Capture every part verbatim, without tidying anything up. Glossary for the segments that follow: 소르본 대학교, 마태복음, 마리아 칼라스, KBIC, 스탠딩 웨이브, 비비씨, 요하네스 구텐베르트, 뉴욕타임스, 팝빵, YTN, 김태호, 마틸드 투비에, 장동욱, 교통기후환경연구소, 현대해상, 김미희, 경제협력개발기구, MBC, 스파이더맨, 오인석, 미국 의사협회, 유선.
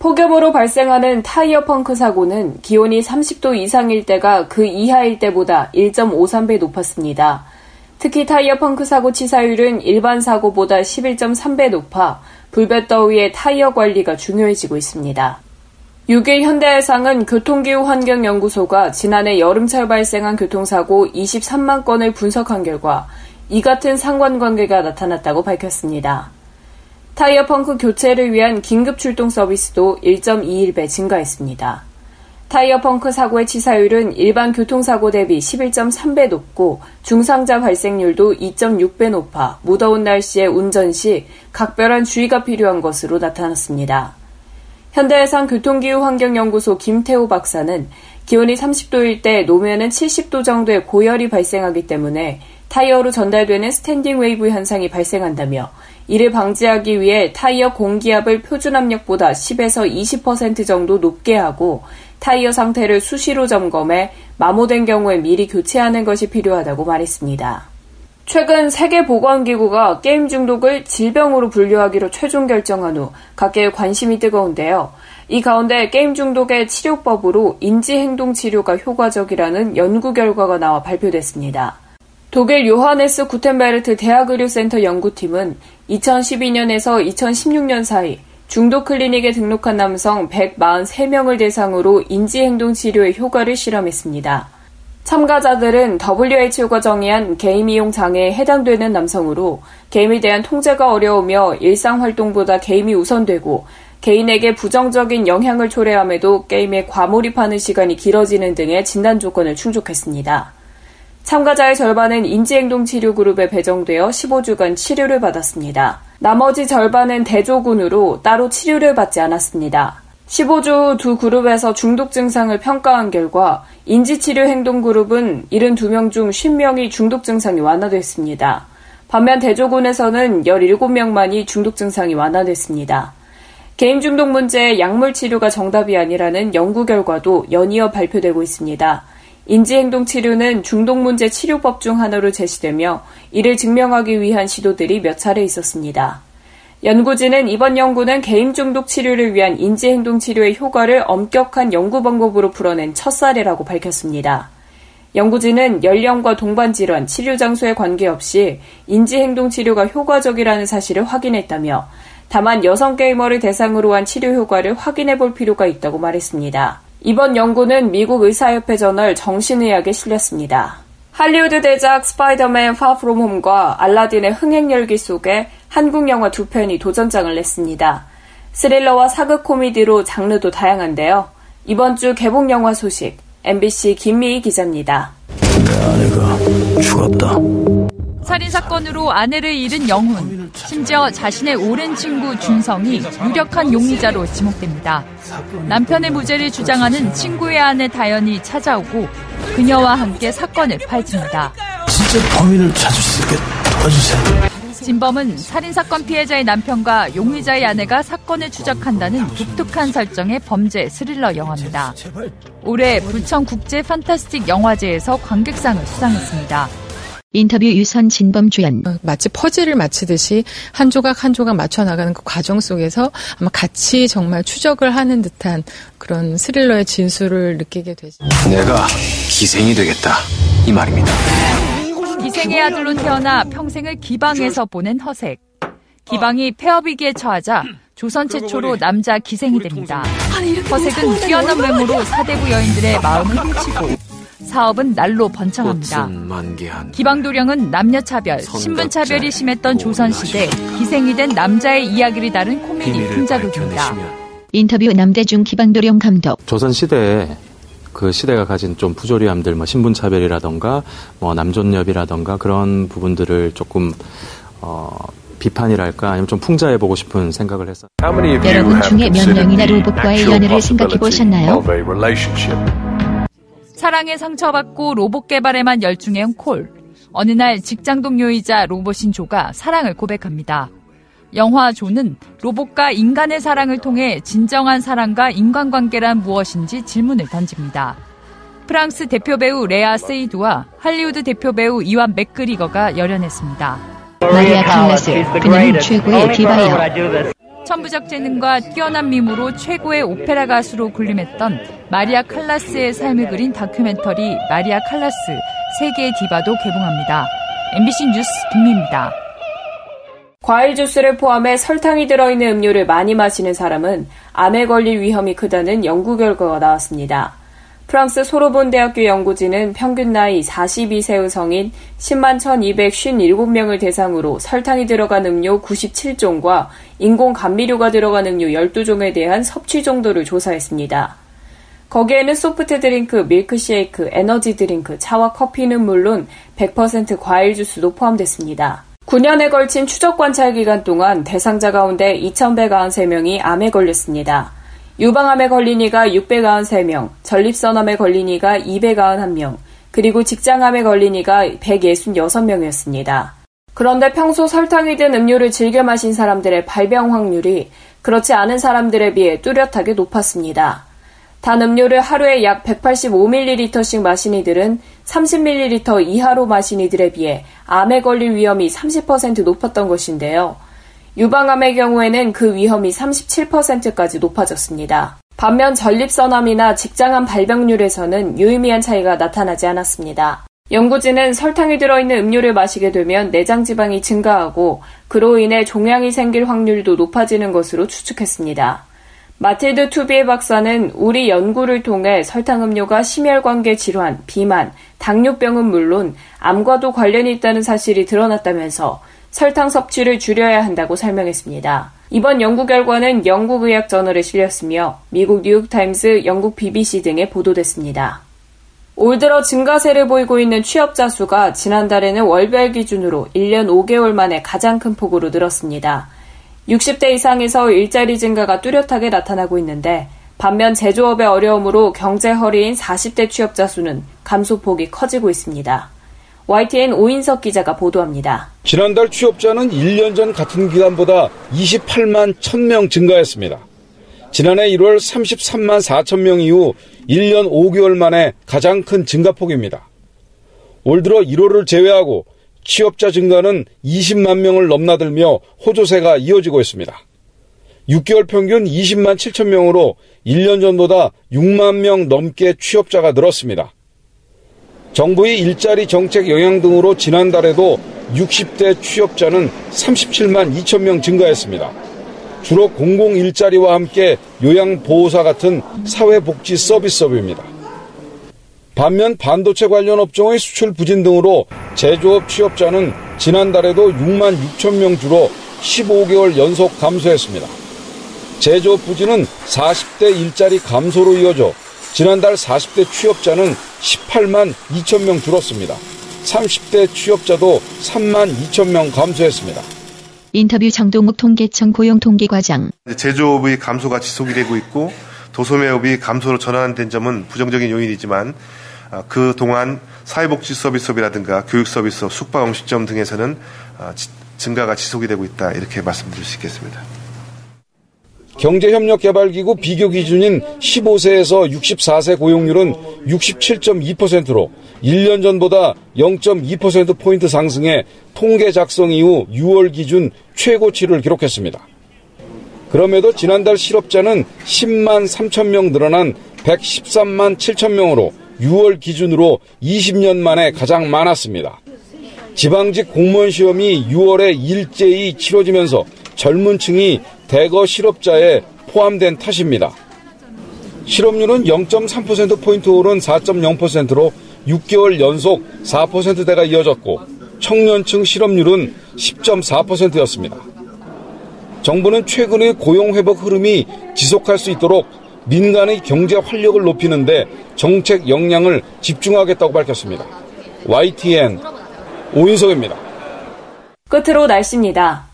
폭염으로 발생하는 타이어 펑크 사고는 기온이 삼십 도 이상일 때가 그 이하일 때보다 일 점 오삼 배 높았습니다. 특히 타이어 펑크 사고 치사율은 일반 사고보다 십일 점 삼 배 높아 불볕더위에 타이어 관리가 중요해지고 있습니다. 육 일 현대해상은 교통기후환경연구소가 지난해 여름철 발생한 교통사고 이십삼만 건을 분석한 결과 이 같은 상관관계가 나타났다고 밝혔습니다. 타이어 펑크 교체를 위한 긴급 출동 서비스도 일 점 이일 배 증가했습니다. 타이어 펑크 사고의 치사율은 일반 교통사고 대비 십일 점 삼 배 높고 중상자 발생률도 이 점 육 배 높아 무더운 날씨에 운전 시 각별한 주의가 필요한 것으로 나타났습니다. 현대해상 교통기후환경연구소 김태호 박사는 기온이 삼십 도일 때 노면은 칠십 도 정도의 고열이 발생하기 때문에 타이어로 전달되는 스탠딩 웨이브 현상이 발생한다며 이를 방지하기 위해 타이어 공기압을 표준 압력보다 십에서 이십 퍼센트 정도 높게 하고 타이어 상태를 수시로 점검해 마모된 경우에 미리 교체하는 것이 필요하다고 말했습니다. 최근 세계보건기구가 게임 중독을 질병으로 분류하기로 최종 결정한 후 각계의 관심이 뜨거운데요. 이 가운데 게임 중독의 치료법으로 인지행동치료가 효과적이라는 연구 결과가 나와 발표됐습니다. 독일 요하네스 구텐베르트 대학의료센터 연구팀은 이천십이년에서 이천십육년 사이 중독 클리닉에 등록한 남성 백사십삼 명을 대상으로 인지행동치료의 효과를 실험했습니다. 참가자들은 더블유에이치오가 정의한 게임 이용 장애에 해당되는 남성으로 게임에 대한 통제가 어려우며 일상활동보다 게임이 우선되고 개인에게 부정적인 영향을 초래함에도 게임에 과몰입하는 시간이 길어지는 등의 진단 조건을 충족했습니다. 참가자의 절반은 인지행동치료 그룹에 배정되어 십오 주간 치료를 받았습니다. 나머지 절반은 대조군으로 따로 치료를 받지 않았습니다. 십오 주 후 두 그룹에서 중독 증상을 평가한 결과 인지치료 행동 그룹은 칠십이 명 중 쉰 명이 중독 증상이 완화됐습니다. 반면 대조군에서는 십칠 명만이 중독 증상이 완화됐습니다. 게임 중독 문제의 약물 치료가 정답이 아니라는 연구 결과도 연이어 발표되고 있습니다. 인지행동 치료는 중독 문제 치료법 중 하나로 제시되며 이를 증명하기 위한 시도들이 몇 차례 있었습니다. 연구진은 이번 연구는 게임 중독 치료를 위한 인지행동 치료의 효과를 엄격한 연구 방법으로 풀어낸 첫 사례라고 밝혔습니다. 연구진은 연령과 동반 질환, 치료 장소에 관계없이 인지행동 치료가 효과적이라는 사실을 확인했다며 다만 여성 게이머를 대상으로 한 치료 효과를 확인해 볼 필요가 있다고 말했습니다. 이번 연구는 미국 의사협회 저널 정신의학에 실렸습니다. 할리우드 대작 스파이더맨 파 프롬 홈과 알라딘의 흥행 열기 속에 한국 영화 두 편이 도전장을 냈습니다. 스릴러와 사극 코미디로 장르도 다양한데요. 이번 주 개봉 영화 소식, 엠비씨 김미희 기자입니다. 아내가 죽었다. 살인사건으로 아내를 잃은 영훈, 심지어 자신의 오랜 친구 준성이 유력한 용의자로 지목됩니다. 남편의 무죄를 주장하는 친구의 아내 다연이 찾아오고 그녀와 함께 사건을 파헤칩니다. 진짜 범인을 찾을 수 있게 도와주세요. 진범은 살인사건 피해자의 남편과 용의자의 아내가 사건을 추적한다는 독특한 설정의 범죄 스릴러 영화입니다. 올해 불청 국제 판타스틱 영화제에서 관객상을 수상했습니다. 인터뷰 유선 진범 주연. 마치 퍼즐을 맞추듯이 한 조각 한 조각 맞춰나가는 그 과정 속에서 아마 같이 정말 추적을 하는 듯한 그런 스릴러의 진수를 느끼게 되죠. 내가 기생이 되겠다 이 말입니다. 기생의 아들로 태어나 평생을 기방에서 보낸 허색. 기방이 폐업위기에 처하자 조선 최초로 남자 기생이 됩니다. 허색은 뛰어난 외모로 사대부 여인들의 마음을 훔치고 사업은 날로 번창합니다. 기방도령은 남녀차별, 신분차별이 심했던 조선시대 기생이 된 남자의 이야기를 다룬 코미디 풍자극입니다. 인터뷰 남대중 기방도령 감독. 조선시대에 그 시대가 가진 좀 부조리함들, 뭐 신분차별이라던가 뭐 남존여비라던가 그런 부분들을 조금 어, 비판이랄까 아니면 좀 풍자해보고 싶은 생각을 했어요. 여러분 중에 몇 명이나 로봇과의 연애를 생각해보셨나요? 사랑에 상처받고 로봇 개발에만 열중한 콜. 어느 날 직장 동료이자 로봇인 조가 사랑을 고백합니다. 영화 조는 로봇과 인간의 사랑을 통해 진정한 사랑과 인간관계란 무엇인지 질문을 던집니다. 프랑스 대표 배우 레아 세이두와 할리우드 대표 배우 이완 맥그리거가 열연했습니다. 마리아 칼라스, 그녀는 최고의 디바예요. 천부적 재능과 뛰어난 미모로 최고의 오페라 가수로 군림했던 마리아 칼라스의 삶을 그린 다큐멘터리 마리아 칼라스, 세계의 디바도 개봉합니다. 엠비씨 뉴스 김미희입니다. 과일 주스를 포함해 설탕이 들어있는 음료를 많이 마시는 사람은 암에 걸릴 위험이 크다는 연구 결과가 나왔습니다. 프랑스 소르본 대학교 연구진은 평균 나이 마흔두 세의 성인 십만 천이백오십칠 명을 대상으로 설탕이 들어간 음료 구십칠 종과 인공 감미료가 들어간 음료 열두 종에 대한 섭취 정도를 조사했습니다. 거기에는 소프트 드링크, 밀크쉐이크, 에너지 드링크, 차와 커피는 물론 백 퍼센트 과일 주스도 포함됐습니다. 구 년에 걸친 추적 관찰 기간 동안 대상자 가운데 이천백구십삼 명이 암에 걸렸습니다. 유방암에 걸린 이가 육백구십삼 명, 전립선암에 걸린 이가 이백구십일 명, 그리고 직장암에 걸린 이가 백육십육 명이었습니다. 그런데 평소 설탕이 든 음료를 즐겨 마신 사람들의 발병 확률이 그렇지 않은 사람들에 비해 뚜렷하게 높았습니다. 단 음료를 하루에 약 백팔십오 밀리리터씩 마신 이들은 삼십 밀리리터 이하로 마신 이들에 비해 암에 걸릴 위험이 삼십 퍼센트 높았던 것인데요. 유방암의 경우에는 그 위험이 삼십칠 퍼센트까지 높아졌습니다. 반면 전립선암이나 직장암 발병률에서는 유의미한 차이가 나타나지 않았습니다. 연구진은 설탕이 들어있는 음료를 마시게 되면 내장 지방이 증가하고 그로 인해 종양이 생길 확률도 높아지는 것으로 추측했습니다. 마틸드 투비에 박사는 우리 연구를 통해 설탕 음료가 심혈관계 질환, 비만, 당뇨병은 물론 암과도 관련이 있다는 사실이 드러났다면서 설탕 섭취를 줄여야 한다고 설명했습니다. 이번 연구 결과는 영국 의학 저널에 실렸으며 미국 뉴욕타임스, 영국 비비씨 등에 보도됐습니다. 올 들어 증가세를 보이고 있는 취업자 수가 지난달에는 월별 기준으로 일 년 오 개월 만에 가장 큰 폭으로 늘었습니다. 육십 대 이상에서 일자리 증가가 뚜렷하게 나타나고 있는데 반면 제조업의 어려움으로 경제 허리인 사십 대 취업자 수는 감소폭이 커지고 있습니다. 와이티엔 오인석 기자가 보도합니다. 지난달 취업자는 일 년 전 같은 기간보다 이십팔만 천 명 증가했습니다. 지난해 일월 삼십삼만 사천 명 이후 일 년 오 개월 만에 가장 큰 증가폭입니다. 올 들어 일월을 제외하고 취업자 증가는 이십만 명을 넘나들며 호조세가 이어지고 있습니다. 육 개월 평균 이십만 칠천 명으로 일 년 전보다 육만 명 넘게 취업자가 늘었습니다. 정부의 일자리 정책 영향 등으로 지난달에도 육십 대 취업자는 삼십칠만 이천 명 증가했습니다. 주로 공공 일자리와 함께 요양보호사 같은 사회복지 서비스업입니다. 반면 반도체 관련 업종의 수출 부진 등으로 제조업 취업자는 지난달에도 육만 육천 명 주로 십오 개월 연속 감소했습니다. 제조업 부진은 사십 대 일자리 감소로 이어져 지난달 사십 대 취업자는 십팔만 이천 명 줄었습니다. 삼십 대 취업자도 삼만 이천 명 감소했습니다. 인터뷰 장동욱 통계청 고용통계과장. 제조업의 감소가 지속이 되고 있고 도소매업이 감소로 전환된 점은 부정적인 요인이지만 그동안 사회복지 서비스업이라든가 교육 서비스업, 숙박 음식점 등에서는 증가가 지속이 되고 있다 이렇게 말씀드릴 수 있겠습니다. 경제협력개발기구 비교 기준인 십오 세에서 육십사 세 고용률은 육십칠 점 이 퍼센트로 일 년 전보다 영 점 이 퍼센트 포인트 상승해 통계 작성 이후 유월 기준 최고치를 기록했습니다. 그럼에도 지난달 실업자는 십만 삼천 명 늘어난 백십삼만 칠천 명으로 유월 기준으로 이십 년 만에 가장 많았습니다. 지방직 공무원 시험이 유월에 일제히 치러지면서 젊은 층이 대거 실업자에 포함된 탓입니다. 실업률은 영 점 삼 퍼센트 포인트 오른 사 점 영 퍼센트로 육 개월 연속 사 퍼센트대가 이어졌고 청년층 실업률은 십 점 사 퍼센트였습니다. 정부는 최근의 고용 회복 흐름이 지속할 수 있도록 민간의 경제 활력을 높이는 데 정책 역량을 집중하겠다고 밝혔습니다. 와이티엔 오인석입니다. 끝으로 날씨입니다.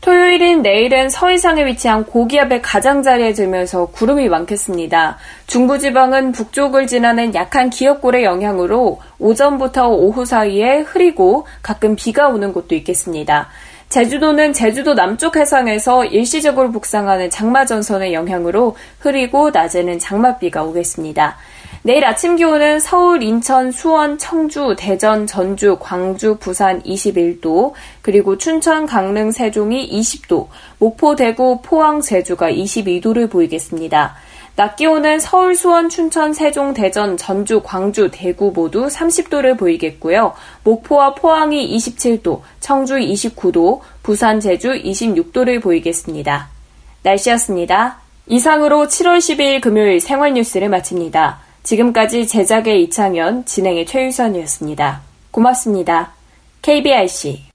토요일인 내일은 서해상에 위치한 고기압의 가장자리에 들면서 구름이 많겠습니다. 중부지방은 북쪽을 지나는 약한 기압골의 영향으로 오전부터 오후 사이에 흐리고 가끔 비가 오는 곳도 있겠습니다. 제주도는 제주도 남쪽 해상에서 일시적으로 북상하는 장마전선의 영향으로 흐리고 낮에는 장맛비가 오겠습니다. 내일 아침 기온은 서울, 인천, 수원, 청주, 대전, 전주, 광주, 부산 이십일 도, 그리고 춘천, 강릉, 세종이 이십 도, 목포, 대구, 포항, 제주가 이십이 도를 보이겠습니다. 낮 기온은 서울, 수원, 춘천, 세종, 대전, 전주, 광주, 대구 모두 삼십 도를 보이겠고요. 목포와 포항이 이십칠 도, 청주 이십구 도, 부산, 제주 이십육 도를 보이겠습니다. 날씨였습니다. 이상으로 칠월 십이일 금요일 생활 뉴스를 마칩니다. 지금까지 제작의 이창현, 진행의 최유선이었습니다. 고맙습니다. 케이비아이씨